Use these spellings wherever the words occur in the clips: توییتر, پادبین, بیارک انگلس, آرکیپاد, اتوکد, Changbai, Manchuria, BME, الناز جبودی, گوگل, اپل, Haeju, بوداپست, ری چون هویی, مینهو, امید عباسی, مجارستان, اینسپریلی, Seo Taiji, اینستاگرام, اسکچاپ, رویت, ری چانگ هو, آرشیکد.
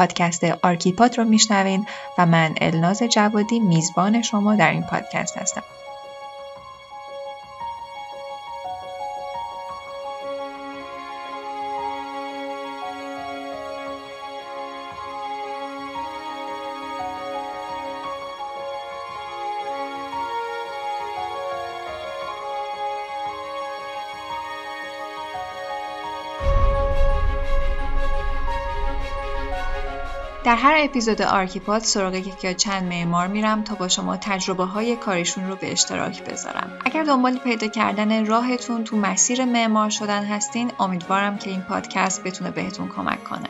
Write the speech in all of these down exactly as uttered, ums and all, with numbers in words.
پادکست آرکیپاد رو میشنوین و من الناز جبودی میزبان شما در این پادکست هستم. در هر اپیزود آرکیپاد سراغ یکی یا چند معمار میرم تا با شما تجربه های کارشون رو به اشتراک بذارم. اگر دنبال پیدا کردن راهتون تو مسیر معمار شدن هستین، امیدوارم که این پادکست بتونه بهتون کمک کنه.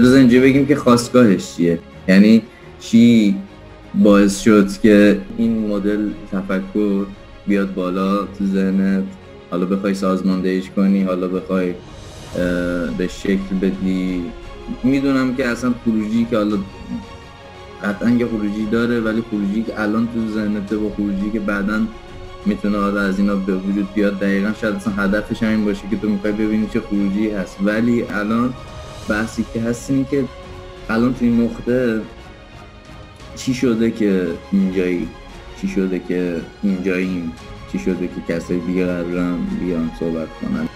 بذار اینجا بگیم که خواستگاهش چیه، یعنی چی باعث شد که این مدل تفکر بیاد بالا تو ذهنت، حالا بخوای سازماندهیش کنی، حالا بخوای به شکل بدی. میدونم که اصلا خروجی که حالا قطعاً یه خروجی داره، ولی خروجی که الان تو ذهنته و خروجی که بعداً میتونه حالا از اینا به وجود بیاد، دقیقاً شاید اصلا هدفش همین باشه که تو میخوای ببینی چه خروجی هست. ولی الان بحثی که هست اینه که الان توی نقطه چی شده که اینجایی، چی شده که اینجاییم، چی شده که کسایی دیگه قرارن بیان صحبت کنن.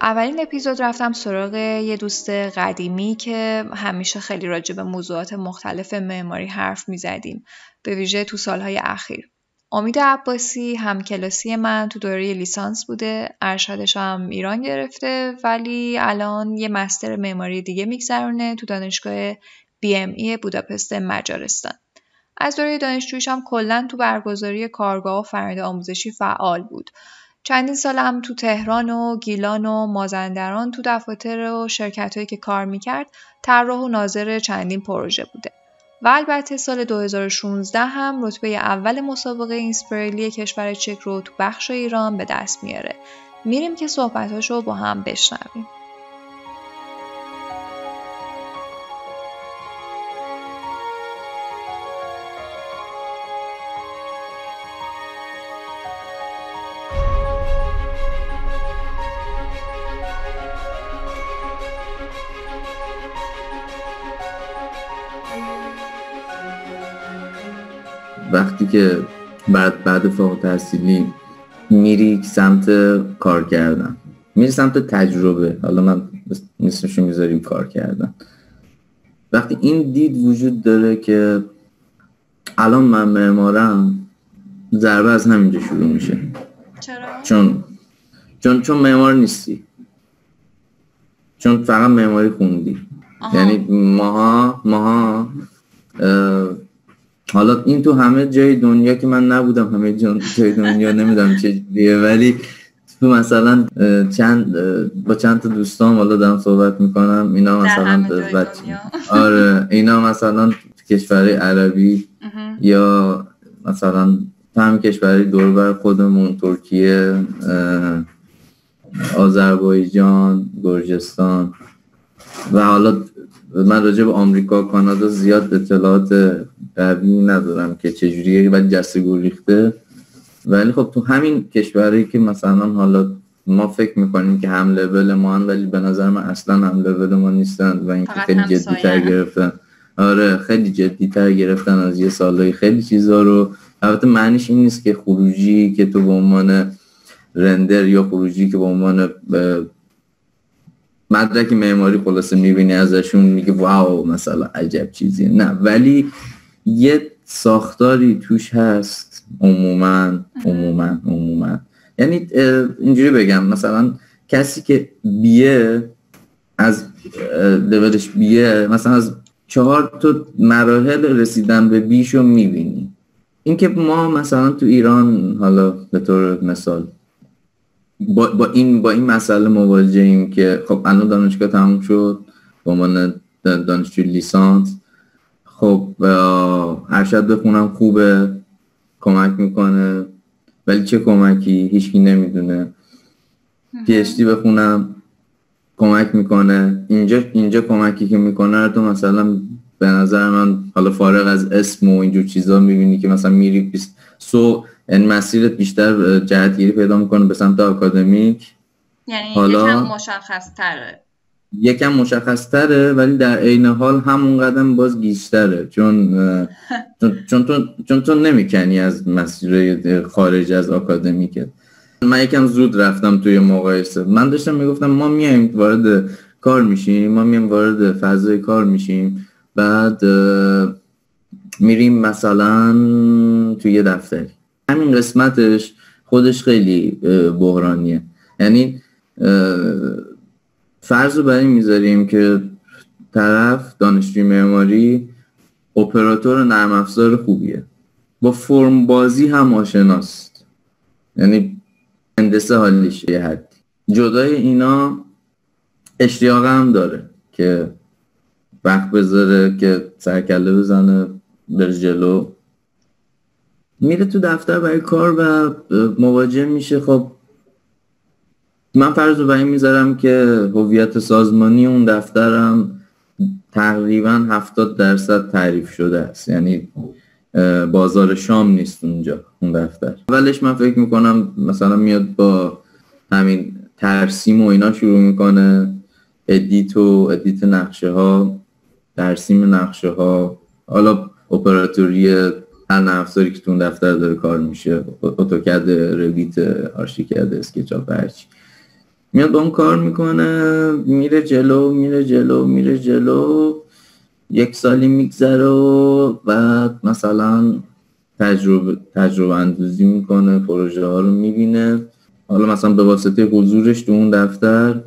اولین اپیزود رفتم سراغ یه دوست قدیمی که همیشه خیلی راجع به موضوعات مختلف معماری حرف میزدیم، به ویژه تو سالهای اخیر. امید عباسی همکلاسی من تو دوره لیسانس بوده، ارشدش هم ایران گرفته ولی الان یه مستر معماری دیگه میگذرونه تو دانشگاه بی ام ای بوداپست مجارستان. از دوره دانشجویش هم کلاً تو برگزاری کارگاه و فرآیند آموزشی فعال بود. چندین سال هم تو تهران و گیلان و مازندران تو دفاتر و شرکت‌هایی که کار می‌کرد، طراح و ناظر چندین پروژه بوده. و البته سال دو هزار و شانزده هم رتبه اول مسابقه اینسپریلی کشور چک رو تو بخش ایران به دست میاره. میریم که صحبتاشو با هم بشنویم. وقتی که بعد بعد فوق تحصیلی میری سمت کار کردن، میری سمت تجربه، حالا من اسمشو میذاریم کار کردن، وقتی این دید وجود داره که الان من معمارم، ضربه از همینجا شروع میشه. چرا؟ چون چون چون معمار نیستی، چون فقط معماری خوندی. آها. یعنی ماها ماها حالا این تو همه جای دنیا که من نبودم، همه جای دنیا نمیدونم چجوریه، ولی تو مثلا چند با چند تا دوستام حالا دارم صحبت میکنم، اینا مثلا بچه آره اینا مثلا کشور عربی یا مثلا هم کشوری دوربر خودمون، ترکیه، آذربایجان، گرجستان، و حالا من راجع به آمریکا، کانادا زیاد اطلاعات قوی ندارم که چجوریه و جسته گریخته، ولی خب تو همین کشوری که مثلا حالا ما فکر میکنیم که هم لول ما هم، ولی به نظر من اصلا هم لول ما نیستن و این خیلی جدی تر گرفتن. آره خیلی جدی تر گرفتن از یه سالایی خیلی چیزا رو. البته معنیش این نیست که خروجی که تو به عنوان رندر یا خروجی که به عنوان مدرک معماری خلاصه میبینی ازشون میگه واو مثلا عجب چیزی، نه، ولی یه ساختاری توش هست عموما عموما عموما یعنی اینجوری بگم مثلا کسی که بیه از لولش بیه، مثلا از چهار تا مراحل رسیدن به بیشو میبینی. اینکه ما مثلا تو ایران حالا به طور مثال با, با این با این مسئله مواجهیم که خب الان دانشگاه تموم شد به عنوان دانشجوی لیسانس، خب ارشد بخونم خوبه، کمک میکنه، ولی چه کمکی هیچکی نمیدونه. پی اچ دی بخونم کمک میکنه. اینجا اینجا کمکی که میکنه تو مثلا به نظر من، حالا فارغ از اسم و اینجور چیزا، میبینی که مثلا میری بیست سو این مسیرت بیشتر جهتگیری پیدا میکنه به سمت آکادمیک. یعنی یکم مشخص تره یکم مشخص تره ولی در عین حال همون قدم باز گیج‌تره، چون چون تو چون تو نمیکنی از مسیر خارج از آکادمیکت. من یکم زود رفتم توی مقایسه. من داشتم میگفتم ما میایم وارد کار میشیم، ما میایم وارد فضای کار میشیم، بعد میریم مثلا توی یه دفتری. همین قسمتش خودش خیلی بحرانیه. یعنی فرض رو بر این میذاریم که طرف دانشجوی معماری اپراتور نرم افزار خوبیه، با فرم بازی هم آشناست، یعنی هندسه حالیشه یه حدی. جدای اینا اشتیاق هم داره که وقت بذاره که سرکله بزنه بر جلو، میره تو دفتر برای کار و مواجه میشه. خب من فرض رو بر این میذارم که هویت سازمانی اون دفترم تقریبا هفتاد درصد تعریف شده است، یعنی بازار شام نیست اونجا اون دفتر. اولش من فکر میکنم مثلا میاد با همین ترسیم و اینا شروع میکنه، ادیت و ادیت نقشه ها، ترسیم نقشه ها، حالا اپراتوری هر افزاری که تو اون دفتر داره کار میشه، اتوکد، رویت، آرشیکد، اسکچاپ، هرچی، میاد با اون کار میکنه، میره جلو میره جلو میره جلو یک سالی میگذره و بعد مثلا تجربه تجربه اندوزی میکنه، پروژه ها رو میبینه، حالا مثلا به واسطه حضورش تو اون دفتر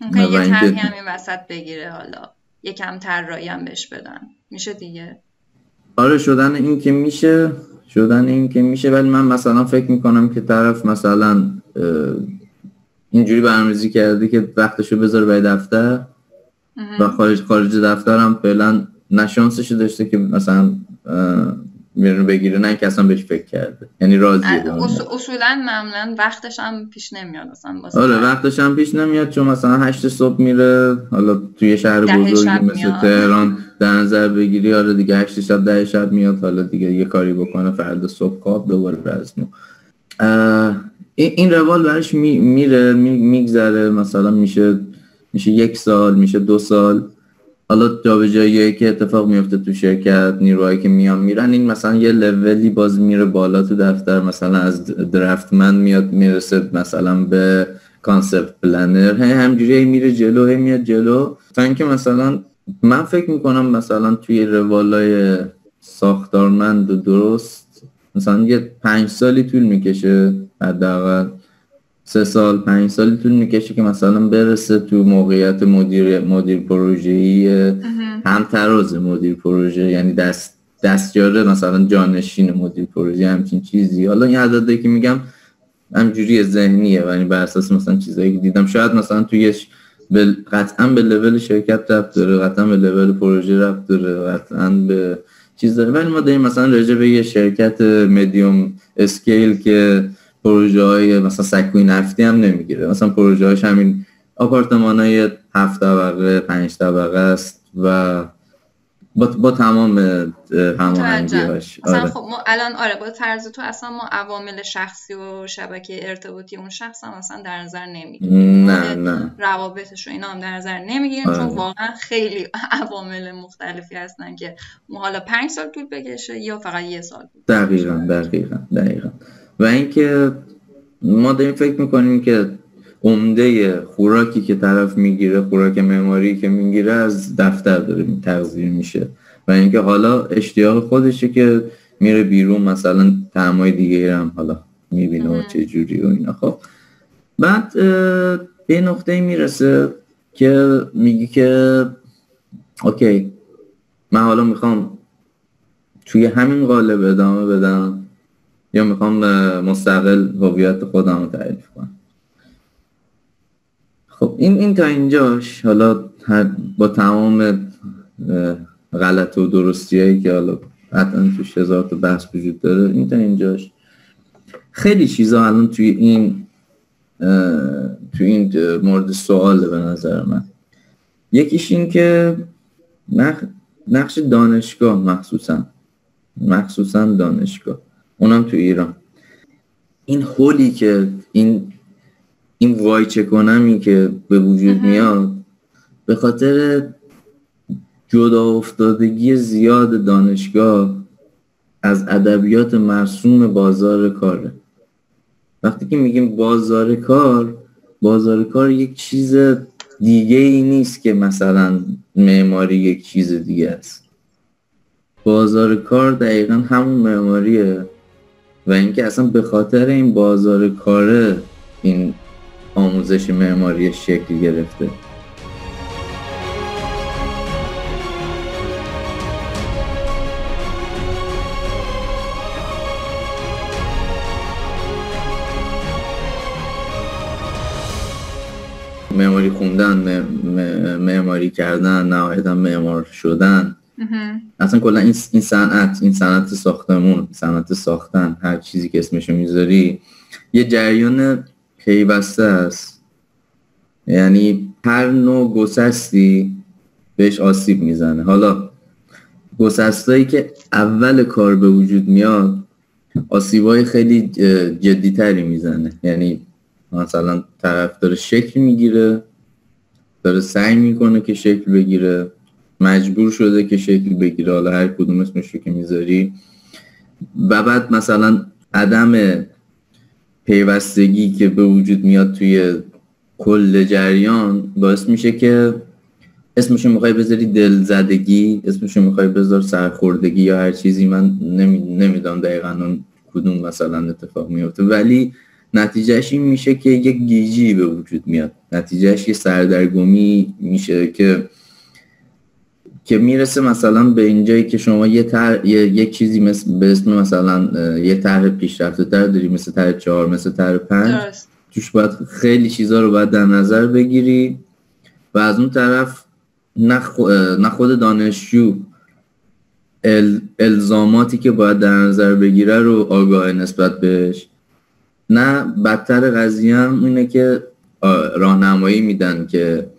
ممکنه یه طرحی همین وسط بگیره، حالا یکم طراحی هم بهش بدن، میشه دیگه. آره، شدن این که میشه شدن این که میشه ولی من مثلا فکر میکنم که طرف مثلا اینجوری برنامه‌ریزی کرده که وقتشو بذاره برای دفتر و خارج خارج دفتر هم فعلا نه شانسش داشته که مثلا میرونه بگیره، نه که اصلا بهش فکر کرده، یعنی راضیه. اصولا معمولا وقتش هم پیش نمیاد اصلا. آره، وقتش هم پیش نمیاد چون مثلا هشت صبح میره، حالا توی شهر بزرگی مثل تهران در نظر بگیری، آره دیگه هشت شب ده شب میاد، حالا دیگه یه کاری بکنه، فردا صبح خواب دوباره برسنو. این روال برش می، میره میگذره، مثلا میشه میشه یک سال، میشه دو سال. حالا جابجاییه که اتفاق میفته تو شرکت، نیروهایی که میان میرن، این مثلا یه لولی باز میره بالا تو دفتر، مثلا از درافتمن میاد میرسه مثلا به کانسپت پلنر، همجوری میره جلو، هی میاد جلو تا اینکه مثلا من فکر میکنم مثلا توی روالای ساختارمند و درست مثلا یه پنج سالی طول میکشه، حداقل سه سال پنج سالی طول میکشه که مثلا برسه تو موقعیت مدیر مدیر پروژه‌ای، همتراز مدیر پروژه، یعنی دست دستیار مثلا جانشین مدیر پروژه، همچین چیزی. حالا این عددی که میگم همجوری ذهنیه، یعنی بر اساس مثلا چیزایی که دیدم، شاید مثلا تویش بل... قطعا به لول شرکت رفت داره، قطعا به لول پروژه رفت داره، قطعا به چیز داره، ولی ما داریم مثلا راجع به یه شرکت میدیوم اسکیل که پروژه های مثلا سکوی نفتی هم نمیگیره، مثلا پروژه هاش همین آپارتمان های هفت طبقه پنج طبقه است و با, با تمام هماهنگی هاش. آره. خب ما الان آره با طرز تو اصلا ما عوامل شخصی و شبکه ارتباطی اون شخص هم اصلا در نظر نمیگیریم، نه نه روابطش و اینا هم در نظر نمیگیریم. آره. چون واقعا خیلی عوامل مختلفی هستن که ما حالا پنج سال طول بکشه یا فقط یه سال. دقیقاً دقیقاً دقیقاً. و اینکه ما داریم فکر میکنیم که عمده خوراکی که طرف میگیره، خوراک معماری که میگیره، از دفتر داره تغذیه میشه و اینکه حالا اشتیاق خودشه که میره بیرون، مثلا طعمای دیگه هم حالا میبینه و چه جوری و اینا. خب بعد به نقطه میرسه که میگی که اوکی من حالا میخوام توی همین قالب ادامه بدم یا میخوام مستقل هویت خودم رو تعریف کنم. خب این این تا اینجاش حالا با تمام غلط و درستی هایی که حالا حتما توش هزار تا بحث وجود داره، این تا اینجاش. خیلی چیزا الان توی این توی این مورد سواله به نظر من. یکیش این که نقش دانشگاه، مخصوصا مخصوصا دانشگاه، اونم تو ایران، این هولی که این این وایچه کنمی که به وجود میاد به خاطر جدا افتادگی زیاد دانشگاه از ادبیات مرسوم بازار کاره. وقتی که میگیم بازار کار، بازار کار یک چیز دیگه ای نیست که مثلا معماری یک چیز دیگه است. بازار کار دقیقا همون معماریه و اینکه اصلا به خاطر این بازار کاره این آموزش معماری شکل گرفته. معماری خوندن، معماری کردن، نهایتاً معمار شدن. اصلا کلا این این صنعت، این صنعت ساختمون، صنعت ساختن، هر چیزی که اسمشو میذاری، یه جریان پیوسته است. یعنی هر نوع گسستی بهش آسیب میزنه. حالا گسستایی که اول کار به وجود میاد آسیبای خیلی جدیتری میزنه. یعنی مثلا طرف داره شکل میگیره، داره سعی میکنه که شکل بگیره، مجبور شده که شکل بگیره، حالا هر کدوم اسمش رو که میذاری، و بعد مثلا عدم پیوستگی که به وجود میاد توی کل جریان باعث میشه که اسمشو میخوای بذاری دلزدگی، اسمشو میخوای بذار سرخوردگی یا هر چیزی. من نمیدونم دقیقاً کدوم مثلا اتفاق میفته، ولی نتیجهش این میشه که یک گیجی به وجود میاد، نتیجهش یه سردرگمی میشه که که میرسه مثلا به اینجایی که شما یه تر یه یک چیزی مثل به اسم مثلا یه طرح پیشرفته تر داری، مثل طرح چهار، مثل طرح پنج، توش باید خیلی چیزا رو باید در نظر بگیری و از اون طرف نه خود دانشجو ال... الزاماتی که باید در نظر بگیره رو آگاه نسبت بهش، نه بدتر قضیه هم اینه که راهنمایی میدن که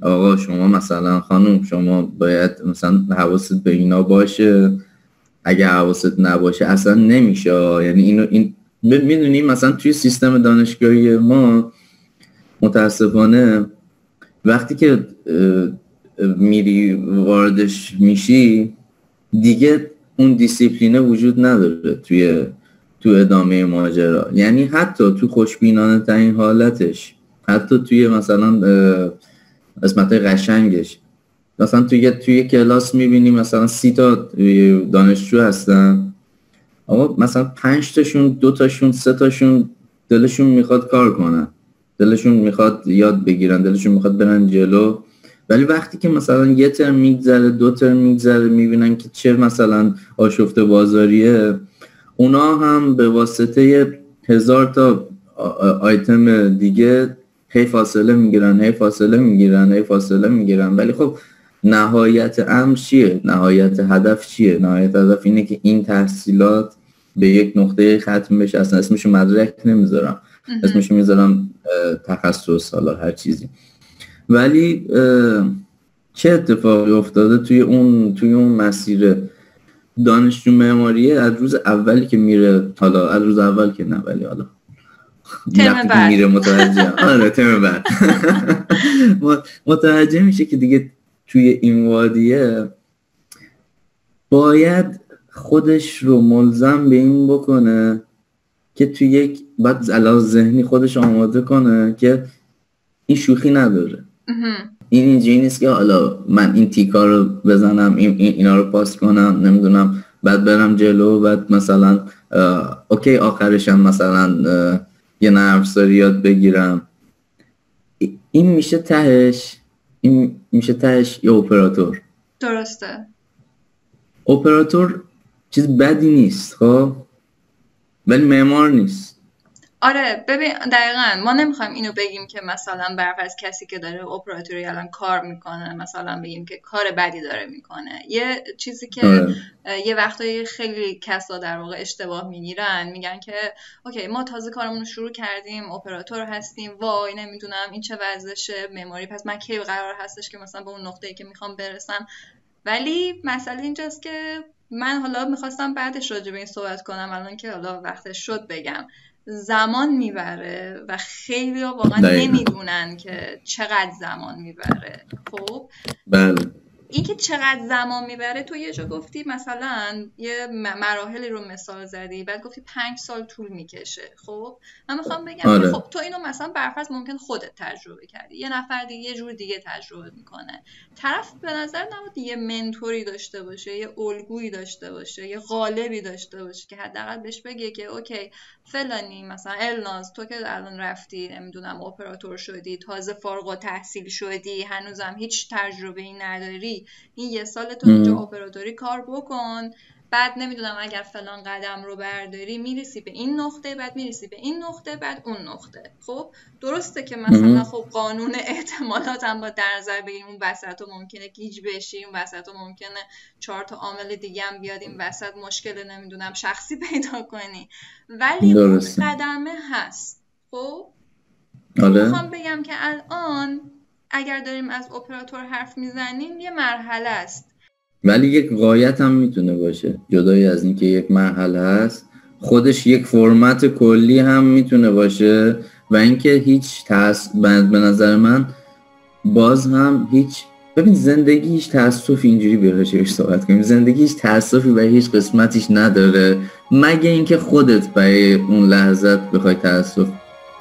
آقا شما مثلا خانم شما باید مثلا حواست به اینا باشه، اگه حواست نباشه اصلا نمیشه. یعنی اینو این میدونی مثلا توی سیستم دانشگاهی ما متاسفانه وقتی که میری واردش میشی دیگه اون دیسیپلینه وجود نداره توی تو ادامه ماجرا. یعنی حتی تو خوشبینانه ترین حالتش، حتی توی مثلا قسمت‌های قشنگش، مثلا توی توی کلاس می‌بینی مثلا سی تا دانشجو هستن، اما مثلا پنج تاشون، دو تاشون، سه تاشون دلشون میخواد کار کنن، دلشون میخواد یاد بگیرن، دلشون میخواد برن جلو، ولی وقتی که مثلا یه ترم میگذره، دو ترم میگذره، میبینن که چه مثلا آشفته بازاریه، اونا هم به واسطه هزار تا آیتم دیگه هی فاصله میگیرن، هی فاصله میگیرن، هی فاصله میگیرن. ولی خب نهایت امر چیه؟ نهایت هدف چیه؟ نهایت هدف اینه که این تحصیلات به یک نقطه ختم بشه. اصلا اسمشو مدرک نمیذارم، اسمشو میذارم تخصص، حالا هر چیزی. ولی چه اتفاقی افتاده توی اون توی اون مسیره؟ دانشجو معماریه از روز اولی که میره، حالا از روز اول که نه، ولی حالا ترم بعد میره متوجه آره ترم بعد متوجه میشه که دیگه توی این وادیه باید خودش رو ملزم به این بکنه که توی یک بعد علاوه ذهنی خودش آماده کنه که این شوخی نداره. این اینجوری نیست که حالا من این تیکا رو بزنم، این اینا رو پاس کنم، نمیدونم بعد برم جلو، بعد مثلا اوکی آخرشم مثلا یه نرم افزاری یاد بگیرم. این میشه تهش این میشه تهش یه اپراتور. درسته، اپراتور چیز بدی نیست خب، ولی معمار نیست. آره ببین دقیقاً ما نمیخوایم اینو بگیم که مثلا برفرض از کسی که داره اپراتوری الان کار میکنه مثلا بگیم که کار بدی داره میکنه. یه چیزی که آه. یه وقتایی خیلی کسا در واقع اشتباه میگیرن، میگن که اوکی ما تازه کارمون رو شروع کردیم، اپراتور هستیم، وای نمیدونم این چه وضعشه مموری، پس من کی قرار هستش که مثلا به اون نقطه‌ای که میخوام برسم. ولی مسئله اینجاست که من حالا میخواستم بعدش راجع به این صحبت کنم، الان که حالا وقتش شد بگم زمان میبره و خیلی ها واقعا نمیدونن که چقدر زمان میبره. خب بله این که چقدر زمان میبره، تو یه جا گفتی مثلا یه مراحلی رو مثال زدی، بعد گفتی پنج سال طول میکشه. خب من میخوام بگم آره. خب تو اینو مثلا برفرض ممکن خودت تجربه کردی، یه نفر دیگه یه جور دیگه تجربه میکنه، طرف به نظر نبود یه منتوری داشته باشه، یه الگویی داشته باشه، یه قالبی داشته باشه که حداقل بهش بگه که اوکی فلانی مثلا الناز تو که الان رفتی نمیدونم اپراتور شدی، تازه فارغ التحصیل شدی، هنوزم هیچ تجربه‌ای نداری، این یه سال تو اینجا اپراتوری کار بکن، بعد نمیدونم اگر فلان قدم رو برداری میرسی به این نقطه، بعد میرسی به این نقطه، بعد اون نقطه. خب درسته که مثلا خب قانون احتمالات هم با در نظر بگیریم، اون وسط رو ممکنه گیج بشیم، اون وسط رو ممکنه چهار تا عامل دیگه هم بیادیم وسط، مشکل نمیدونم شخصی پیدا کنی، ولی اون قدمه هست. خب میخوام بگم که الان اگر داریم از اپراتور حرف میزنیم یه مرحله است، ولی یک غایت هم میتونه باشه، جدای از این که یک مرحله است خودش یک فرمت کلی هم میتونه باشه. و اینکه هیچ تاس به نظر من باز هم هیچ، ببین زندگی هیچ تاسفی اینجوری بهش صحبت کنیم، زندگی هیچ تاسفی برای هیچ قسمتیش نداره، مگه اینکه خودت برای اون لحظت بخوای تاسف،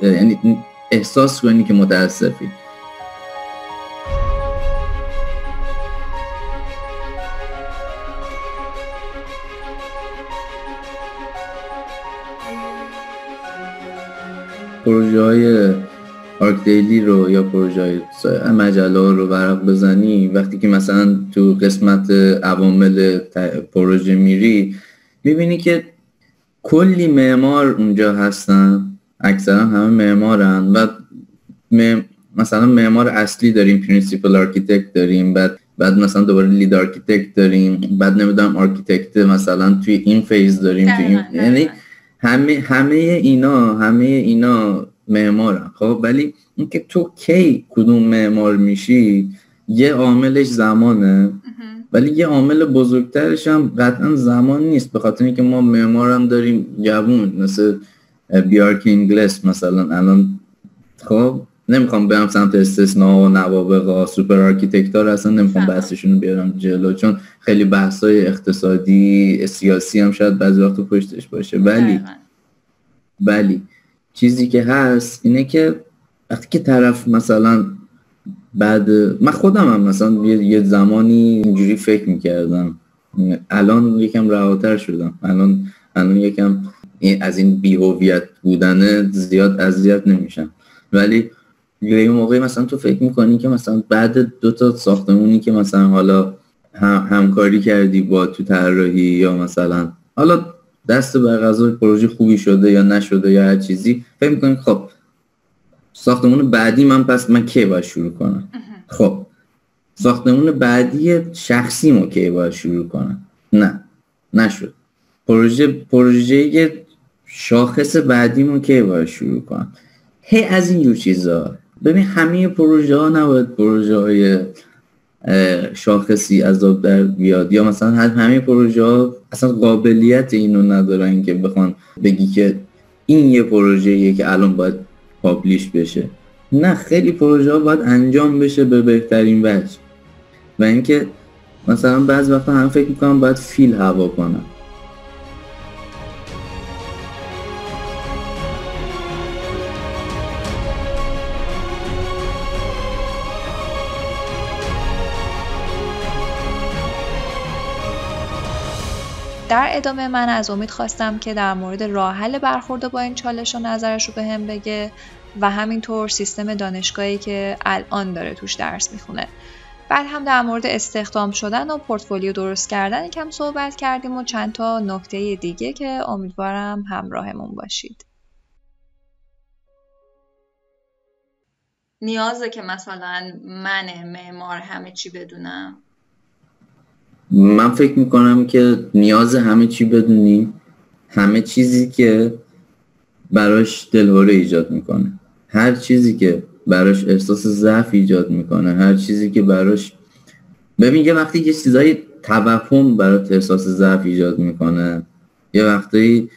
یعنی احساس کنی که متاسفی. پروژه های آرکدیلی رو یا پروژه های مجله رو ورق بزنی، وقتی که مثلا تو قسمت عوامل پروژه میری میبینی که کلی معمار اونجا هستن، اکثرا همه معمارن و م... مثلا معمار اصلی داریم، پرینسیپل آرکیتکت داریم، بعد بعد مثلا دوباره لید آرکیتکت داریم، بعد نمیدونم آرکیتکت مثلا توی این فیز داریم، توی این، یعنی همه همه اینا همه اینا معمارن. خب ولی اینکه تو کی کدوم معمار میشی یه عاملش زمانه، ولی یه عامل بزرگترش هم قطعا زمان نیست، به خاطر اینکه ما معمارم داریم جوون مثل بیارک انگلس مثلا الان. خب نمیخوام برم سمت استثناء و نوابغا سوپر آرکیتکت‌ها رو اصلا نمیخوام بحثشون رو بیارم جلو، چون خیلی بحث‌های اقتصادی سیاسی هم شاید بعضی وقت پشتش باشه. ولی ولی چیزی که هست اینه که وقتی که طرف مثلا، بعد من خودم هم مثلا یه زمانی اینجوری فکر میکردم، الان یکم رهاتر شدم، الان الان یکم از این بی‌هویت بودن زیاد اذیت نمیشم، ولی یه موقعی مثلا تو فکر میکنی که مثلا بعد دو تا ساختمونی که مثلا حالا هم همکاری کردی با تو طراحی، یا مثلا حالا دست به قضا پروژه خوبی شده یا نشده یا هر چیزی، فکر میکنی خب ساختمون بعدی من پس من کی باید شروع کنم؟ خب ساختمون بعدی شخصیمو کی باید شروع کنم؟ نه نشد. پروژه پروژه شاخص بعدیمو کی باید شروع کنم؟ هی از این جور چیزا. ببین همه پروژه ها نباید پروژه های شاخصی عذاب در بیاد، یا مثلا همه پروژه ها اصلا قابلیت اینو ندارن که بخوان بگی که این یه پروژه یه که الان باید پابلیش بشه. نه، خیلی پروژه ها باید انجام بشه به بهترین وجه. و اینکه مثلا بعض وقتا هم فکر میکنم باید فیل هوا کنم. در ادامه من از امید خواستم که در مورد راه حل برخورد با این چالش و نظرش رو بهم بگه و همینطور سیستم دانشگاهی که الان داره توش درس میخونه. بعد هم در مورد استخدام شدن و پورتفولیو درست کردن یکم صحبت کردیم و چند تا نکته دیگه که امیدوارم همراهمون باشید. نیازه که مثلا من معمار همه چی بدونم؟ من فکر میکنم که نیاز همه چی بدونیم همه چیزی که براش دلهره ایجاد میکنه، هر چیزی که براش احساس ضعف ایجاد میکنه، هر چیزی که براش ببین یه وقتی که چیزای توهم برات احساس ضعف ایجاد میکنه، یه وقتی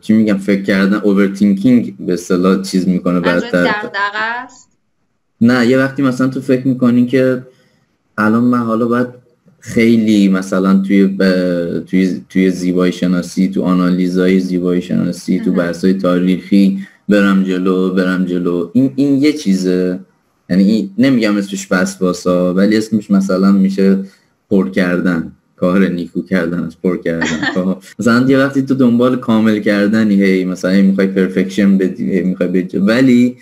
چی میگم فکر کردن اوورتینکینگ به اصطلاح چیز میکنه برات، دغدغه است. نه یه وقتی مثلا تو فکر میکنی که الان من حالا باید خیلی مثلا توی ب... توی توی زیبایی شناسی، تو آنالیزهای زیبایی شناسی، تو بحث‌های تاریخی برم جلو برم جلو این این یه چیزه، یعنی نمیگم اسمش بسواسا ولی اسمش مثلا میشه پر کردن، کار نیکو کردن از پر کردن. مثلا یه وقتی تو دنبال کامل کردنی، هی مثلا هی میخوای پرفکشن بدی، هی میخوای بجا، ولی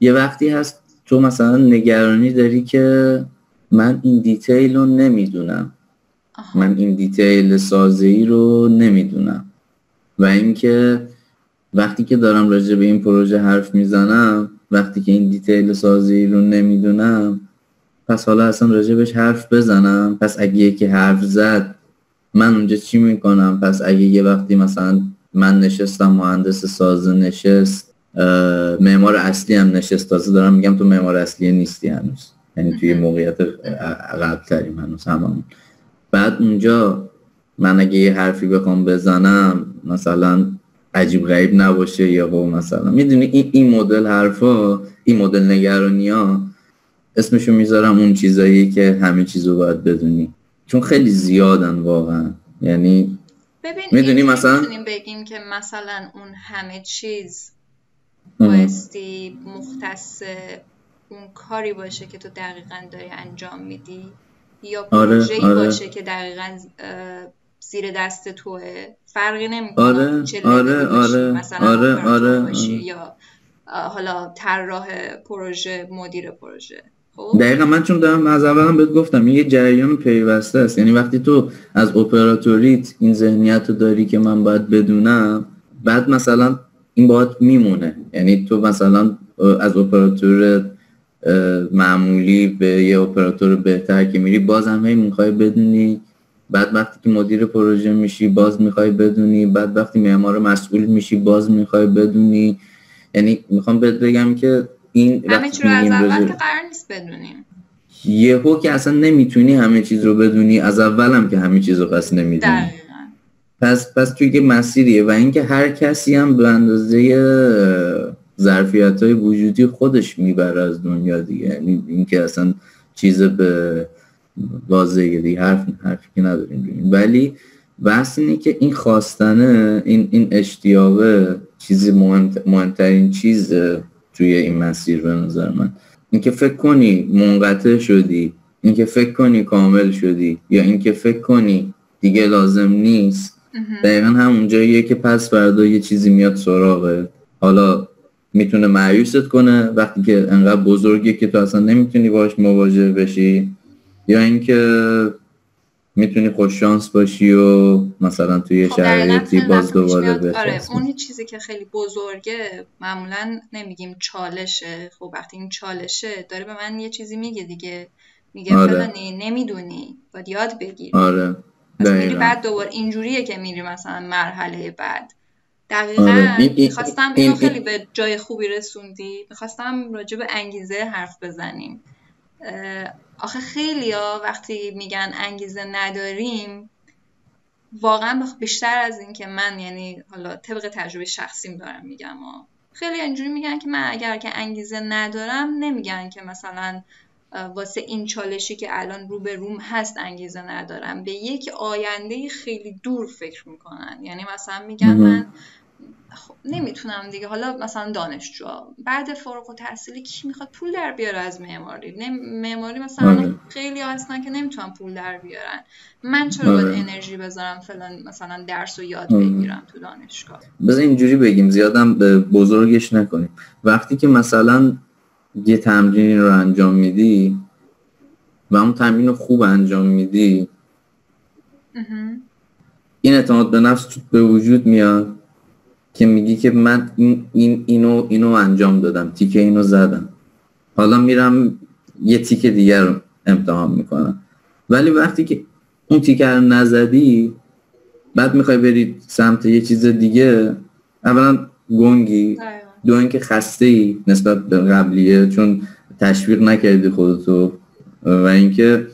یه وقتی هست تو مثلا نگرانی داری که من این دیتیل رو نمیدونم، من این دیتیل سازه‌ای رو نمیدونم. و اینکه وقتی که دارم راجع به این پروژه حرف میزنم، وقتی که این دیتیل سازه‌ای رو نمیدونم، پس حالا اصلا راجع بهش حرف بزنم؟ پس اگه یکی حرف زد من اونجا چی میکنم؟ پس اگه یه وقتی مثلا من نشستم مهندس سازه نشست، معمار اصلی هم نشست، تازه دارم میگم تو معمار اصلی نیستی هنوز، یعنی توی موقعیت عقب تریم هنوز همون. بعد اونجا من اگه یه حرفی بخوام بزنم مثلا عجیب غریب نباشه، یا با مثلا میدونی این این مدل حرفا، این مدل نگرانی‌ها، اسمشو میذارم اون چیزایی که همه چیزو باید بدونی، چون خیلی زیادن واقعا. یعنی میدونی مثلا میتونیم بگیم که مثلا اون همه چیز بایستی مختص اون کاری باشه که تو دقیقاً داری انجام میدی، یا پروژه‌ای آره، آره. باشه که دقیقاً زیر دست توه، فرقی نمیکنه آره، چه آره، آره، مثلا آره، آره، آره، باشی آره. یا حالا طراح پروژه، مدیر پروژه. خب دقیقاً من چون دارم از اولم بهت گفتم این یه جریان پیوسته است، یعنی وقتی تو از اپراتوریت این ذهنیت رو داری که من باید بدونم، بعد مثلا این باهات میمونه، یعنی تو مثلا از اپراتور معمولی به یه اپراتور بهتر که میری باز هم هی میخوای بدونی، بعد وقتی که مدیر پروژه میشی باز میخوای بدونی، بعد وقتی معمار مسئول میشی باز میخوای بدونی. یعنی میخوام بهت بگم که این همه چی رو از اول که قرار نیست بدونیم، یهو که اصلا نمیتونی همه چیز رو بدونی، از اول هم که همه چیز رو پس نمیدونی دقیقا. پس پس توی که مسیریه و اینکه هر کسی هم به اندازه ظرفیت‌های وجودی خودش میبره از دنیا دیگه، یعنی اینکه اصلا چیز به واضحه دیگه، حرف حرفی که نداریم. ولی بحث اینه که این خواستنه، این این اشتیاقه چیزی مهمت، مهمترین چیز توی این مسیر به نظر من، اینکه فکر کنی منقطع شدی، اینکه فکر کنی کامل شدی، یا اینکه فکر کنی دیگه لازم نیست، دقیقاً همون جاییه که پس فردا یه چیزی میاد سراغت. حالا میتونه مایوست کنه وقتی که انقدر بزرگه که تو اصلا نمیتونی باهاش مواجه بشی، یا اینکه میتونی خوش شانس باشی و مثلا توی خب شرایطی باز دوباره بشی. آره اون چیزی که خیلی بزرگه معمولا نمیگیم چالشه، خب وقتی این چالشه داره به من یه چیزی میگه دیگه، میگه آره. فلانی نمیدونی باید یاد بگیری. آره دقیقاً. بعد دوباره اینجوریه که میری مثلا مرحله بعد. دقیقاً آره. این میخواستم اینو خیلی این به جای خوبی رسوندی، میخواستم راجع به انگیزه حرف بزنیم. آخه خیلی ها وقتی میگن انگیزه نداریم، واقعا بیشتر از این که من، یعنی حالا طبق تجربه شخصیم دارم میگم، خیلی اینجوری میگن که من اگر که انگیزه ندارم، نمیگن که مثلا واسه این چالشی که الان رو به روم هست انگیزه ندارم، به یک آینده خیلی دور فکر میکنن. یعنی مثلا میگن من خب نمیتونم دیگه، حالا مثلا دانشجو بعد فارغ التحصیلی کی میخواد پول در بیاره از معماری؟ معماری مثلا خیلی هستن که نمیتونن پول در بیارن، من چرا باید انرژی بذارم فلان مثلا درس و یاد بگیرم تو دانشگاه؟ بذار اینجوری بگیم، زیادم بزرگش نکنیم. وقتی که مثلا یه تمرینی رو انجام میدی و اون تمرین رو خوب انجام میدی، این اعتماد به نفس به وجود میاد که میگی که من این اینو اینو انجام دادم، تیکه اینو زدم. حالا میرم یه تیک دیگر امتحان میکنم. ولی وقتی که اون تیکه رو نزدی بعد میخوای بری سمت یه چیز دیگه، اولا گنگی، دو اینکه خسته ای نسبت به قبلیه چون تشویق نکردی خودتو، و اینکه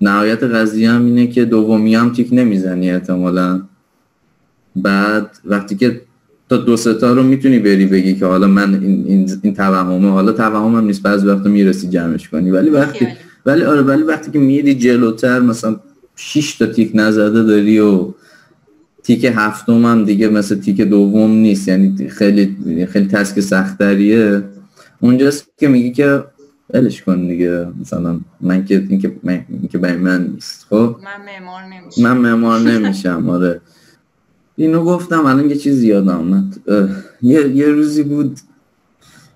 نهایت قضیه هم اینه که دومی هم تیک نمیزنی احتمالا. بعد وقتی که تا دو سه تا رو میتونی بری بگی که حالا من این این, این توهمه، حالا توهمم نیست، بعضی وقتا میرسی جمعش کنی. ولی وقتی ولی آره ولی وقتی که میری جلوتر مثلا شش تا تیک نزده داری و تیک هفتم هم دیگه مثلا تیک دوم نیست، یعنی خیلی خیلی تسک سختریه. اونجاست که میگی که ولش کن دیگه، مثلا من که این که من که برای من نیست، خب من معمار نمیشم من معمار نمیشم آره. اینو گفتم الان یه چیز یادم اومد. یه یه روزی بود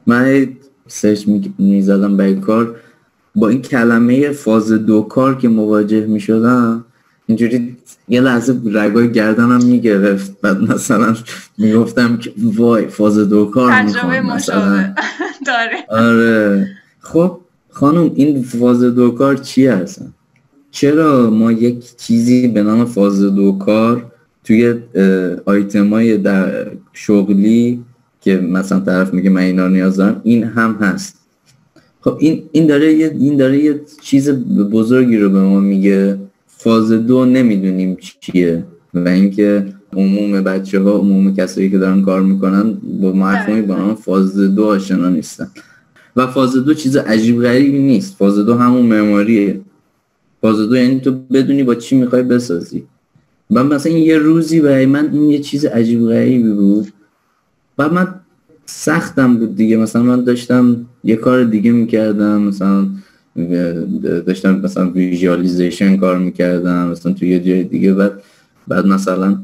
من سرچ می‌زدم برای کار، با این کلمه فاز دو کار که مواجه می‌شدم اینجوری یه لحظه رگای گردنم میگرفت. بعد مثلا میگفتم که وای فاز دو کار می‌خوام مثلا داره. آره خب خانم این فاز دو کار چی هست؟ چرا ما یک چیزی به نام فاز دو کار توی آیتمای در شغلی که مثلا طرف میگه من اینا نیاز دارم این هم هست؟ خب این این داره یه این داره یه چیز بزرگی رو به ما میگه. فاز دو نمیدونیم چیه، و اینکه عموم بچه‌ها، عموم کسایی که دارن کار میکنن با مفهومی به نام فاز دو آشنا نیستن. و فاز دو چیز عجیب غریبی نیست، فاز دو همون معماریه. فاز دو یعنی تو بدونی با چی میخوای بسازی. و مثلا یه روزی برای من این یه چیز عجیب غریبی بود و من سختم بود دیگه. مثلا من داشتم یه کار دیگه میکردم، مثلا داشتم مثلا ویژوالیزیشن کار میکردم مثلا توی یه جای دیگه. بعد بعد مثلا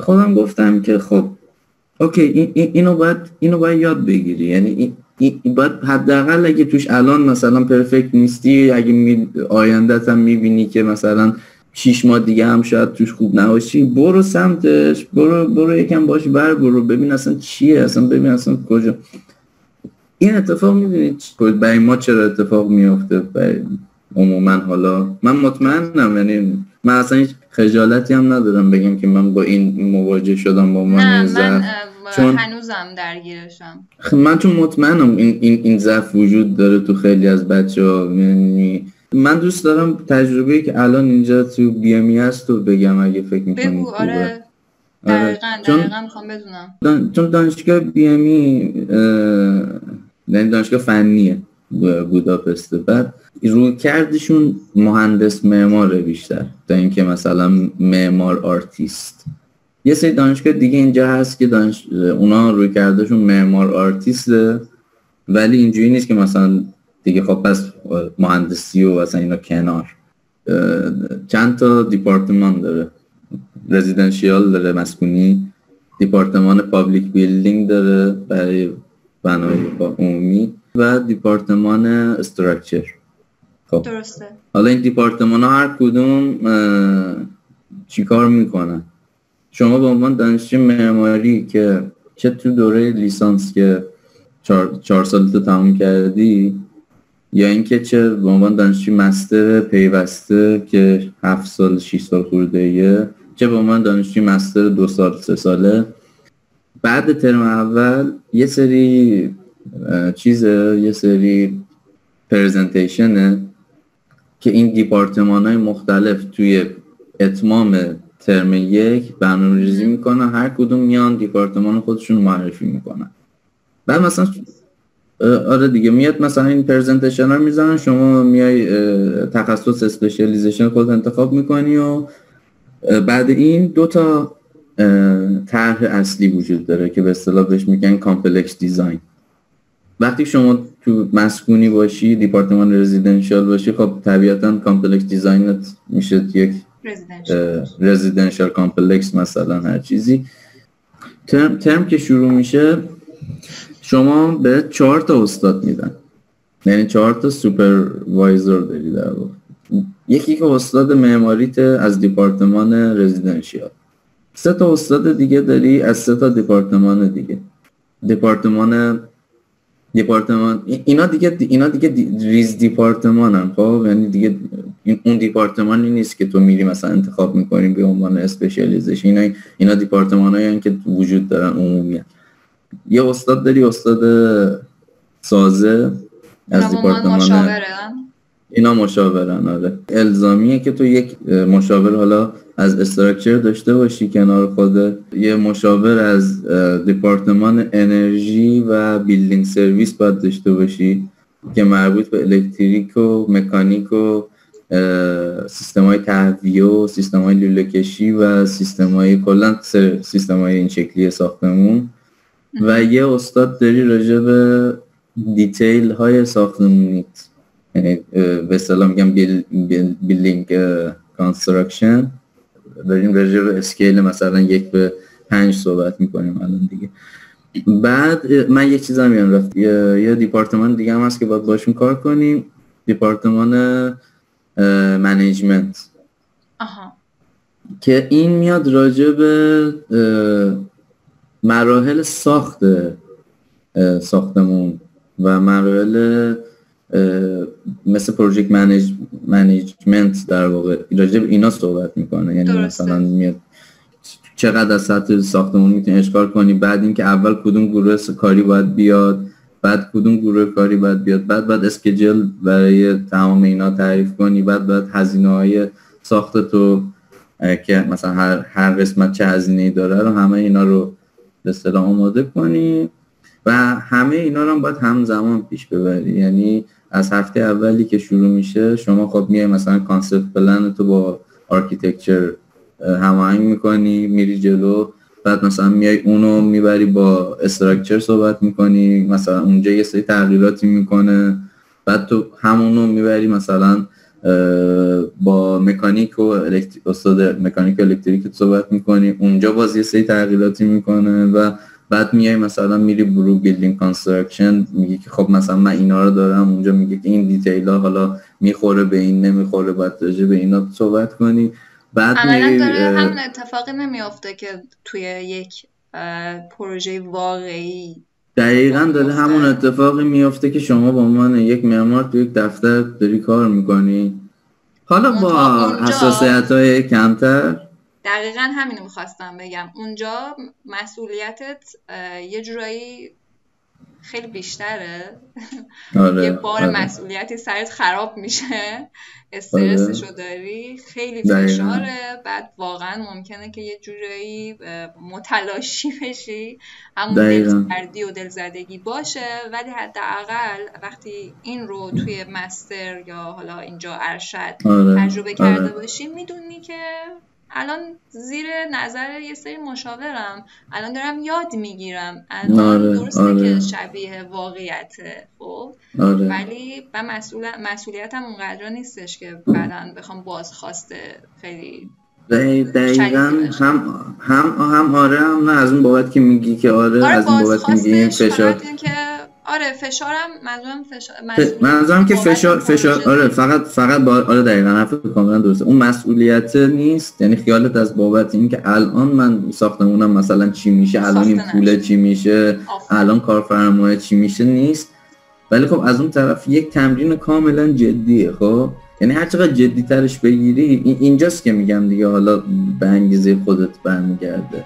خودم گفتم که خب اوکی این اینو باید اینو باید یاد بگیری، یعنی این باید حداقل اگه توش الان مثلا پرفکت نیستی، اگه آینده‌ت هم میبینی که مثلا شیش ماه دیگه هم شاید توش خوب نباشی، برو سمتش، برو برو یکم باش بر برو ببین اصلا چیه، اصلا ببین اصلا کجا. این اتفاق میدونید برای ما چرا اتفاق میافته عموما؟ حالا من مطمئنم، یعنی من اصلا هیچ خجالتی هم ندارم بگم که من با این مواجه شدم، با من زرف، چون هنوزم درگیرشم. من چون مطمئنم این این این ضعف وجود داره تو خیلی از بچه‌ها. یعنی من دوست دارم تجربه‌ای که الان اینجا تو بی ام ای هست رو بگم اگه فکر می‌کنید بگو. آره دقیقاً دقیقاً می‌خوام بدونم. چون دانشگاه بی ام ای دانشگاه فنیه بوداپست، بعد رویکردشون مهندس معماره بیشتر تا اینکه مثلا معمار آرتیست. یه سری دانشگاه دیگه اینجا هست که دانش... اونا رویکردشون معمار آرتیسته، ولی اینجوری نیست که مثلا دیگه خب پس مهندسی و مثلا اینا کنار. چند تا دیپارتمان داره، رزیدنشیال داره مسکونی، دیپارتمان پابلیک بیلدینگ داره برای بنای عمومی، و دیپارتمان استراکچر. خب درسته. حالا این دیپارتمان ها هر کدوم چیکار میکنن؟ شما به عنوان دانشجوی معماری که چه تو دوره لیسانس که چهار, چهار سال تو تموم کردی، یا اینکه چه به عنوان دانشجوی مستر پیوسته که هفت سال شش سال خورده‌ایه، چه به عنوان دانشجوی مستر دو سال سه ساله، بعد ترم اول یه سری چیزه، یه سری پرزنتیشنه که این دیپارتمان‌های مختلف توی اتمام ترم یک برنامه‌ریزی میکنن، هر کدوم میان دیپارتمان خودشون معرفی میکنن. بعد مثلا آره دیگه میاد مثلا این پرزنتیشن ها میزنن، شما میای تخصص اسپشیالیزیشن خودت انتخاب میکنی، و بعد این دو تا طرح اصلی وجود داره که به اصطلاح بهش میگن کامپلکس دیزاین. وقتی شما تو مسکونی باشی، دیپارتمان رزیدنشال باشی، خب طبیعتا کامپلکس دیزاینت میشه یک رزیدنشال کامپلکس مثلا هر چیزی. ترم ترم که شروع میشه شما به چهار تا استاد میدن، یعنی چهار تا سوپروایزر داری در واقع. یکی که استاد معماریت از دیپارتمان رزیدنشیال، سه تا استاد دیگه داری از سه تا دیپارتمان دیگه، دیپارتمان دپارتمان اینا دیگه اینا دیگه ریز دپارتمانن، خب یعنی دیگه اون دپارتمانی نیست که تو میری مثلا انتخاب میکنی به عنوان اسپشیالیزیشن. اینا اینا دپارتمانایی هستن که وجود دارن عمومی. یه استاد داری، استاد سازه از دپارتمان مشاورن، اینا مشاورن. آره الزامیه که تو یک مشاور حالا از استراکچر داشته باشی کنار خودت، یه مشاور از دپارتمان انرژی و بیلدینگ سرویس باید داشته باشی که مربوط به الکتریک و مکانیک و سیستم‌های تهویه و سیستم‌های لوله‌کشی و سیستم‌های کلاً سیستم‌های این شکلی ساختمون. و یه استاد داری راجع به دیتیل های ساختمونیت، یعنی به اصطلاح میگم بیلدینگ کانستراکشن، داریم راجع به اسکیل مثلا یک به پنج صحبت میکنیم الان دیگه. بعد من یک چیز هم میام رفت، یه دیپارتمان دیگه هم هست که باید باشون کار کنیم، دیپارتمان منیجمنت. آها. که این میاد راجع به مراحل ساخت ساختمون و مراحل مثل پروژکت منیج منیجمنت در واقع راجع به اینا صحبت میکنه. یعنی درسته. مثلا میاد چقدر از سطح ساختمون میتونی اشغال کنی، بعد اینکه اول کدوم گروه کاری باید بیاد، بعد کدوم گروه کاری باید بیاد، بعد بعد اسکیجول برای تمام اینا تعریف کنی، بعد بعد هزینه‌های ساخت تو که مثلا هر هر قسمت چه هزینه‌ای داره رو همه اینا رو به اصطلاح آماده کنی و همه اینا رو هم باید همزمان پیش ببری. یعنی از هفته اولی که شروع میشه شما خب میای مثلا کانسپت پلن تو با آرکیتکچر هماهنگ میکنی، میری جلو، بعد مثلا میای اونو میبری با استراکچر صحبت میکنی، مثلا اونجا یه سری تغییراتی میکنه، بعد تو همونو میبری مثلا با مکانیک و الکتریک، استاد مکانیک و الکتریک صحبت میکنی، اونجا باز یه سری تغییراتی میکنه و بعد میای مثلا میری برو بیلدینگ کانستراکشن، میگی که خب مثلا من اینا رو دارم، اونجا میگه که این دیتیل ها حالا میخوره به این، نمیخوره، باید راجع به اینا صحبت کنی. بعد میگی داره همون اتفاقی نمیافته که توی یک پروژه واقعی دقیقاً داره همون اتفاقی میافته که شما با عنوان یک معمار توی یک دفتر داری کار میکنی، حالا با حساسیت‌های کمتر. دقیقاً همینو میخواستم بگم، اونجا مسئولیتت یه جورایی خیلی بیشتره. آره، یه بار آره. مسئولیتی سرت خراب میشه، استرسشو داری، خیلی فشاره، بعد واقعا ممکنه که یه جورایی متلاشی بشی، همون دلسردی و دلزدگی باشه. ولی حداقل وقتی این رو توی مستر یا حالا اینجا ارشد آره. تجربه کرده آره. باشی، میدونی که الان زیر نظر یه سری مشاورم، الان دارم یاد میگیرم، الان درسته آره. که شبیه واقعیته خب آره. ولی من مسئول... مسئولیتم اونقدر نیستش که بعدن بخوام بازخواست خیلی دقیقا هم هم هم آره هم نه از اون بابت که میگی که آره, آره از اون بابت میگی فشار که آره فشارم منظورم فشار منظورم که فشار فشار آره فقط فقط با آره دقیقاً حرف کاملا درسته. اون مسئولیت نیست، یعنی خیالت از بابت این که الان من ساختمونم مثلا چی میشه، الان این پول چی میشه، الان کارفرمای چی میشه نیست. ولی خب از اون طرف یک تمرین کاملا جدیه، خب یعنی هر چقدر جدی ترش بگیری این اینجاست که میگم دیگه حالا به انگیزه خودت برمیگرده.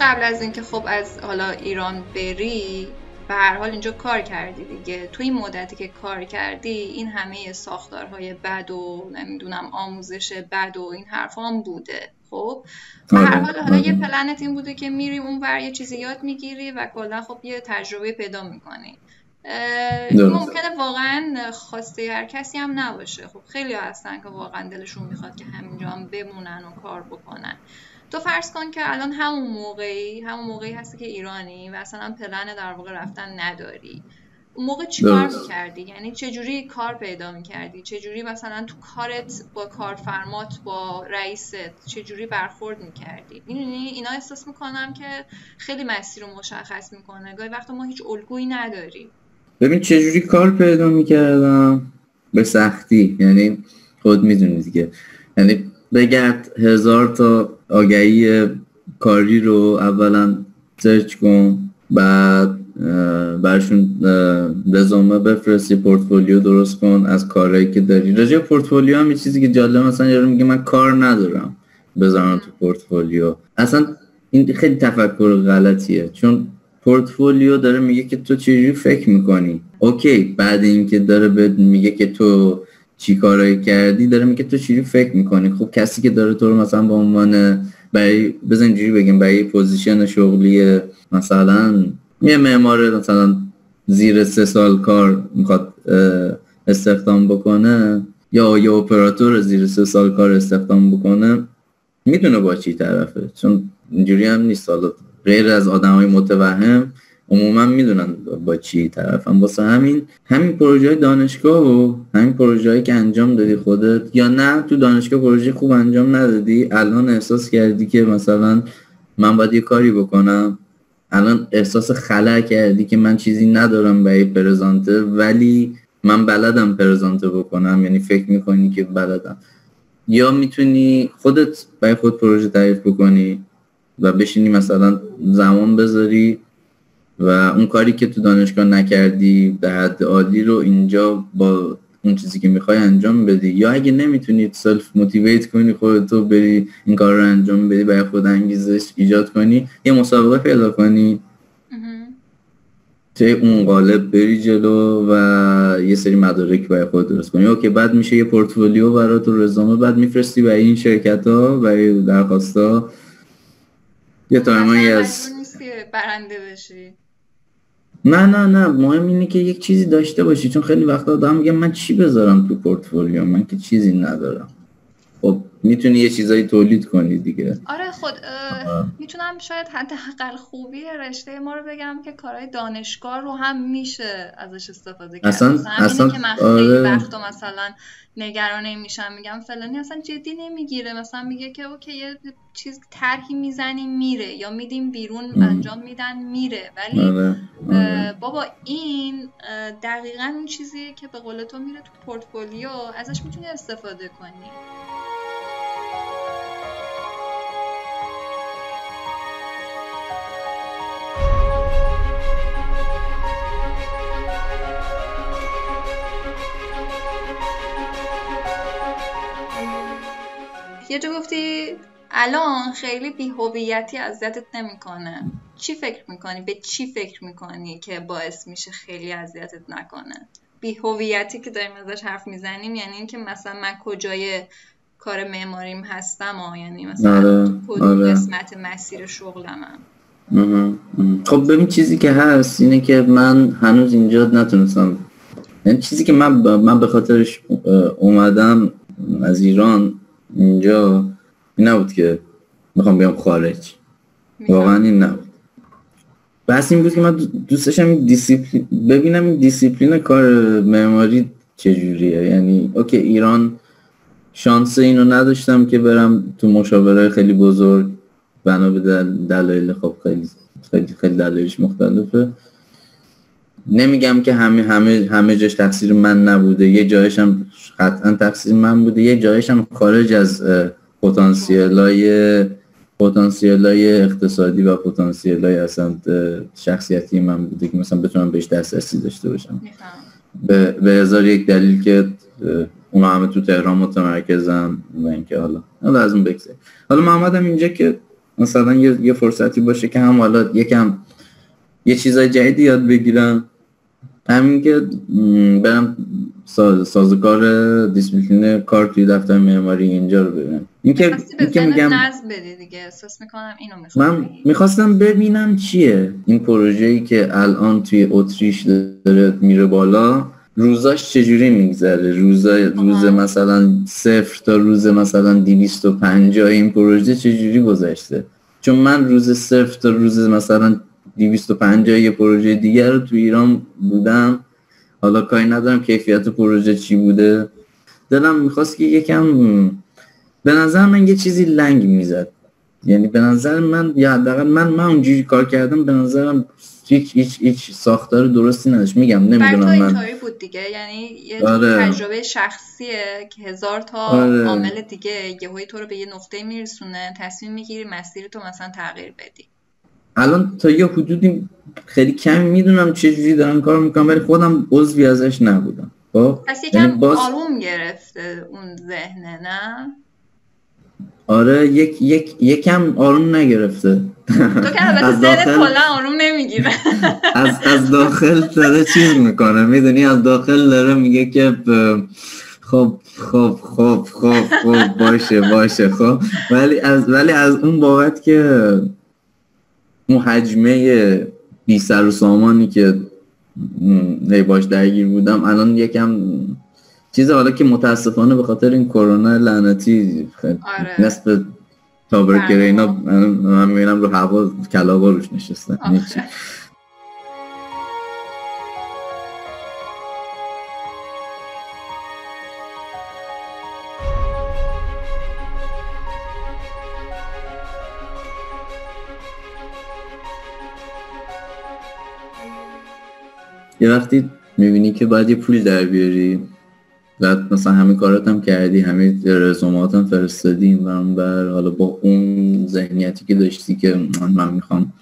قبل از اینکه خب از حالا ایران بری به هر حال اینجا کار کردی دیگه، توی این مدتی که کار کردی این همه ساختارهای بد و نمیدونم آموزش بد و این حرفا هم بوده خب به هر حال. حالا یه پلنت این بوده که میریم اونور یه چیزی یاد میگیری و کلا خب یه تجربه پیدا میکنی. ممکنه واقعا خواسته هر کسی هم نباشه، خب خیلی هستن که واقعا دلشون میخواد که همینجا هم بمونن و کار بکنن. تو فرض کن که الان همون موقعی همون موقعی هستی که ایرانی و اصلا پلن در واقع رفتن نداری، اون موقع چیکار میکردی؟ یعنی چجوری کار پیدا میکردی؟ چجوری مثلا تو کارت با کارفرمات، با رئیست چجوری برخورد میکردی؟ میدونی اینا احساس میکنم که خیلی مسیر رو مشخص میکنه. گاهی وقتا ما هیچ الگویی نداریم. ببین چجوری کار پیدا میکردم؟ به سختی. یعنی خود میدونی دیگه، یعنی بگرد هزار تا آگهی کاری رو اولا سرچ کن، بعد برشون رزومه بفرستی، پورتفولیو درست کن از کارهایی که داری. راجع پورتفولیو هم یه چیزی که جالب، مثلا یارو میگه من کار ندارم بذارم تو پورتفولیو. اصلا این خیلی تفکر غلطیه، چون پورتفولیو داره میگه که تو چجوری فکر میکنی. اوکی، بعد این که داره بهت میگه که تو چی کارایی کردی، داره میگه تو چجوری فکر میکنی. خب کسی که داره تو رو مثلا به عنوان برای بزن جوری بگیم برای پوزیشن شغلی مثلا یه معمار مثلا زیر سه سال کار میخواد استخدام بکنه، یا یه اپراتور زیر سه سال کار استخدام بکنه، میدونه با چی طرفه. چون اینجوری هم نیست، حالا غیر از آدمای متوهم عموما میدونن با چی طرفن. واسه همین همین پروژه دانشگاه و همین پروژه‌ای که انجام دادی خودت، یا نه تو دانشگاه پروژه خوب انجام ندادی، الان احساس کردی که مثلا من باید یه کاری بکنم، الان احساس خلأ کردی که من چیزی ندارم برای پرزنته ولی من بلدم پرزنته بکنم، یعنی فکر میکنی که بلدم. یا میتونی خودت برای خود پروژه تعریف بکنی و بشینی مثلا زمان بذاری و اون کاری که تو دانشگاه نکردی در حد عالی رو اینجا با اون چیزی که میخوای انجام بدی. یا اگه نمیتونی سلف موتیویت کنی خودتو بری این کار رو انجام بدی، برای خود انگیزش ایجاد کنی، یه مسابقه پیدا کنی توی اون قالب بری جلو و یه سری مدارک برای خود درست کنی. اوکی، بعد میشه یه پورتفولیو برات و رزومه، بعد میفرستی برای این شرکت ها، برای درخواست ها، یه تایمایی از برنده بشی. نه نه نه، مهم اینه که یک چیزی داشته باشی، چون خیلی وقتا آدم میگه من چی بذارم تو پورتفولیو، من که چیزی ندارم. خب میتونی یه چیزایی تولید کنی دیگه. آره خود میتونم شاید حداقل خوبی رشته ما رو بگم که کارهای دانشگاه رو هم میشه ازش استفاده کرد. اصلا اصلا که من خیلی وقتا مثلا نگرانه میشم، میگم فلانی اصلا جدی نمیگیره، مثلا میگه که اوکی یه چیز طرحی میزنیم میره، یا میدیم بیرون انجام میدن میره، ولی آره. آره. بابا این دقیقاً اون چیزیه که به قول تو میره تو پورتفولیو، ازش میتونی استفاده کنی. یه جا گفتی الان خیلی بی‌هویتی اذیتت نمیکنه. چی فکر میکنی؟ به چی فکر میکنی که باعث میشه خیلی اذیتت نکنه؟ بی‌هویتی که داریم ازش حرف میزنیم یعنی اینکه مثلا من کجای کار معماریم هستم، آه یعنی مثلا آره، کدوم آره. قسمت مسیر شغلمم. خب ببین چیزی که هست اینه که من هنوز اینجا نتونستم، یعنی چیزی که من ب... من به خاطرش اومدم از ایران اینجا، این نبود که میخوام بیام خارج، واقعا این نبود. بس این بود که من دوستشم دیسیپلین ببینم، این دیسیپلین کار معماری چجوریه. یعنی اوکی ایران شانس اینو نداشتم که برم تو مشاوره خیلی بزرگ، بنا به دل... دلایل خب خیلی خیلی خیلی دلایلش مختلفه. نمیگم که همه همه همه جاش تقصیر من نبوده، یه جایش هم قطعا تقصیر من بوده، یه جایش هم خارج از پتانسیلای پتانسیلای اقتصادی و پتانسیلای اصلا شخصیتی من بوده که مثلا بتونم بهش دسترسی داشته باشم. به به هزار یک دلیل که اونا همه تو تهران متمرکزن و اینکه حالا حالا از اون بگذر. حالا محمد هم اینجا که مثلا یه, یه فرصتی باشه که هم حالا یکم یه چیزای جدید یاد بگیرم، همین که برم ساز سازوکار دیسپلین کار توی دفتر معماری اینجا رو ببینم. اینکه اینکه میگم نظم بدی دیگه، احساس می‌کنم اینو می‌خوام. من می‌خواستم ببینم چیه این پروژه‌ای که الان توی اتریش داره میره بالا، روزاش چجوری میگذره، روزا روز مثلا صفر تا روز مثلا دویست و پنجاه این پروژه چجوری گذشته. چون من روز صفر تا روز مثلا دویست و پنجاه یه پروژه دیگر رو تو ایران بودم، حالا کاری ندارم کیفیت پروژه چی بوده، دلم میخواست که یکم به نظر من یه چیزی لنگ میزد، یعنی به نظر من یا حداقل من من اونجوری کار کردم به نظرم هیچ هیچ هیچ ساختار درستی نداشت. میگم نمیدونم من اینطوری بود دیگه، یعنی یه آره. تجربه شخصیه که هزار تا عامل آره. دیگه یهویی تو رو به یه نقطه میرسونه، تصمیم میگیری مسیر تو مثلا تغییر بدی. الان تا یه حدودی خیلی کم میدونم چجوری دارم کار میکنم، ولی خودم عضوی ازش نبودم. خب پس یکم باز... آروم گرفته اون ذهنه، نه؟ آره یک یک یکم آروم نگرفته. تو که البته ذهن کلا آروم نمیگیره. از از داخل داره چیز میکنه، میدونی، از داخل داره میگه که ب... خب خب خب خب خب باشه باشه خب، ولی از ولی از اون بابت که اون حجمه بی سر و سامانی که هی باش درگیر بودم الان یکم چیزه. حالا که متاسفانه به خاطر این کرونا لعنتی آره. نسبت تابرکره اینا من میبینم رو هوا کلاغا روش نشستن. یه وقتی میبینی که باید یه پول در بیاری، بعد مثلا همه کارات هم کردی، همه رزومات هم فرستادی این ورم بر، حالا با اون ذهنیتی که داشتی که من میخوام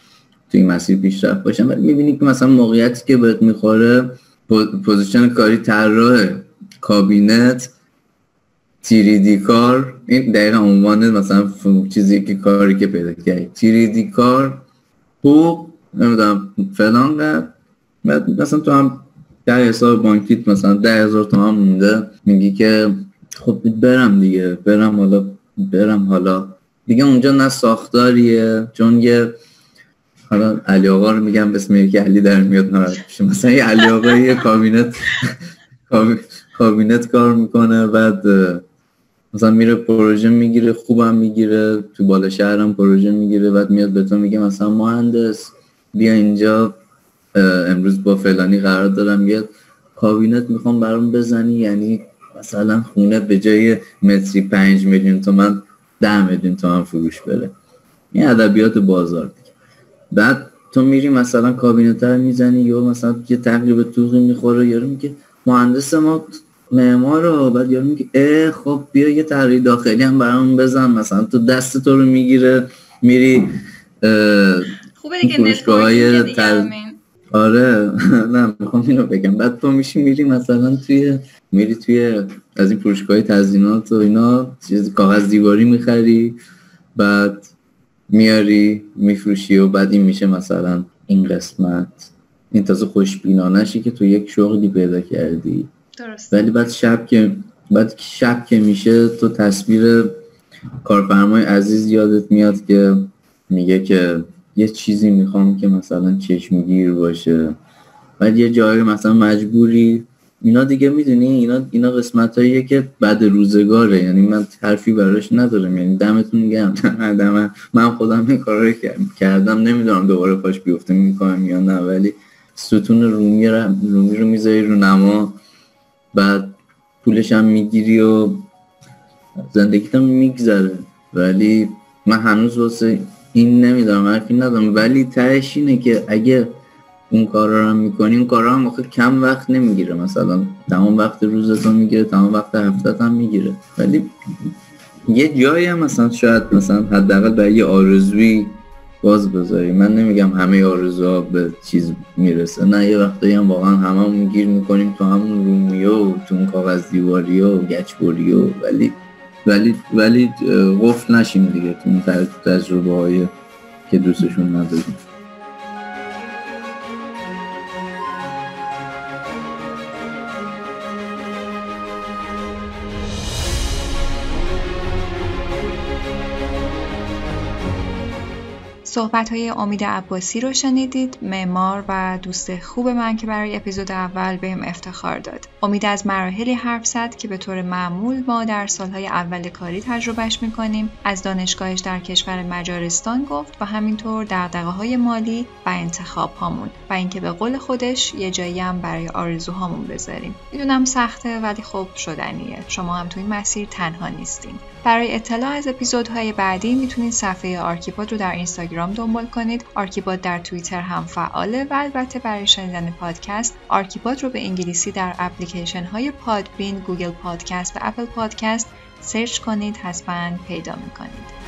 توی مسیر پیشرفت باشم، ولی میبینی که مثلا موقعیتی که بهت میخوره پوزیشن کاری طراح کابینت تیریدی کار، این دقیقا عنوان مثلا چیزی که کاری که پیدا کردی تیریدی کار حقوق نمیدونم فلان قد، بعد مثلا تو هم در حساب بانکیت مثلا ده هزار تومن مونده، میگی که خب برم دیگه، برم حالا برم حالا دیگه اونجا نه ساختاریه، چون یه حالا علی آقا رو میگم بسم یکی علی در میاد ناراحت میشه، مثلا یه علی آقا یه کابینت کابینت کار میکنه، بعد مثلا میره پروژه میگیره، خوبم میگیره، تو بالا شهرم پروژه میگیره، بعد میاد به تو میگه مثلا مهندس بیا اینجا امروز با فلانی قرار دارم، یه کابینت میخوام برام بزنی، یعنی مثلا خونه به جای متری پنج میلیون تومن ده میلیون تومن فروش بره. این ادبیات بازار دیگه. بعد تو میری مثلا کابینت رو میزنی، یا مثلا یه تقریب توقی میخوره، یارو میگه مهندس ما معمارو، بعد یارو میگه اه خب بیا یه طراحی داخلی هم برام بزن، مثلا تو دست تو رو میگیره میری خوبه دیگه نتورکینگ دیگه. آره نه میخوام اینو بگم، بعد تو میشی میری مثلا توی میری توی از این فروشگاه تزیینات و اینا چیز کاغذ دیواری میخری، بعد میاری میفروشی، و بعد این میشه مثلا این قسمت این تازه خوشبینانشی که تو یک شغلی پیدا کردی درست. ولی بعد شب که بعد شب که میشه تو تصویر کارفرمای عزیز یادت میاد که میگه که یه چیزی میخوام که مثلا چشمگیر باشه، بعد یه جایی مثلا مجبوری اینا دیگه، میدونی اینا اینا قسمتاییه که بعد روزگاره، یعنی من حرفی براش ندارم، یعنی دمتون گرم. من خودم این کارا رو کردم، نمیدونم دوباره پاش بیفته میکنم یا نه، ولی ستون رومی رو رومی رو میذاری رو نما، بعد پولش هم میگیری و زندگیت هم میگذره. ولی من هنوز واسه این نمیدونم حرفی ندارم، ولی تهش اینه که اگه اون کارا رو هم میکنی، اون کارا هم آخه کم وقت نمیگیره، مثلا تمام وقت روزت هم میگیره، تمام وقت هفتت هم میگیره، ولی یه جایی هم مثلا شاید مثلا حداقل برای یه آرزوی باز بذاری. من نمیگم همه آرزوها به چیز میرسه، نه، یه وقتایی هم واقعا هممون گیر میکنیم تو همون رومیه و تو اون کاغذ دیواری و گچبری و ولی ولی ولی غفل نشیم دیگه تو اون تجربه هایی که دوستشون نداریم. صحبت‌های امید عباسی رو شنیدید، معمار و دوست خوب من که برای اپیزود اول بهم افتخار داد. امید از مراحلی حرف زد که به طور معمول ما در سالهای اول کاری تجربهش می‌کنیم. از دانشگاهش در کشور مجارستان گفت و همینطور دغدغه‌های مالی و انتخاب‌هامون و اینکه به قول خودش یه جایی هم برای آرزوهامون بذاریم. میدونم سخته ولی خب شدنیه. شما هم تو این مسیر تنها نیستین. برای اطلاع از اپیزودهای بعدی میتونید صفحه آرکیپاد رو در اینستاگرام دنبال کنید. آرکیپاد در توییتر هم فعاله و البته برای شنیدن پادکست آرکیپاد رو به انگلیسی در اپلیکیشن های پادبین، گوگل پادکست و اپل پادکست سرچ کنید، حتما پیدا میکنید.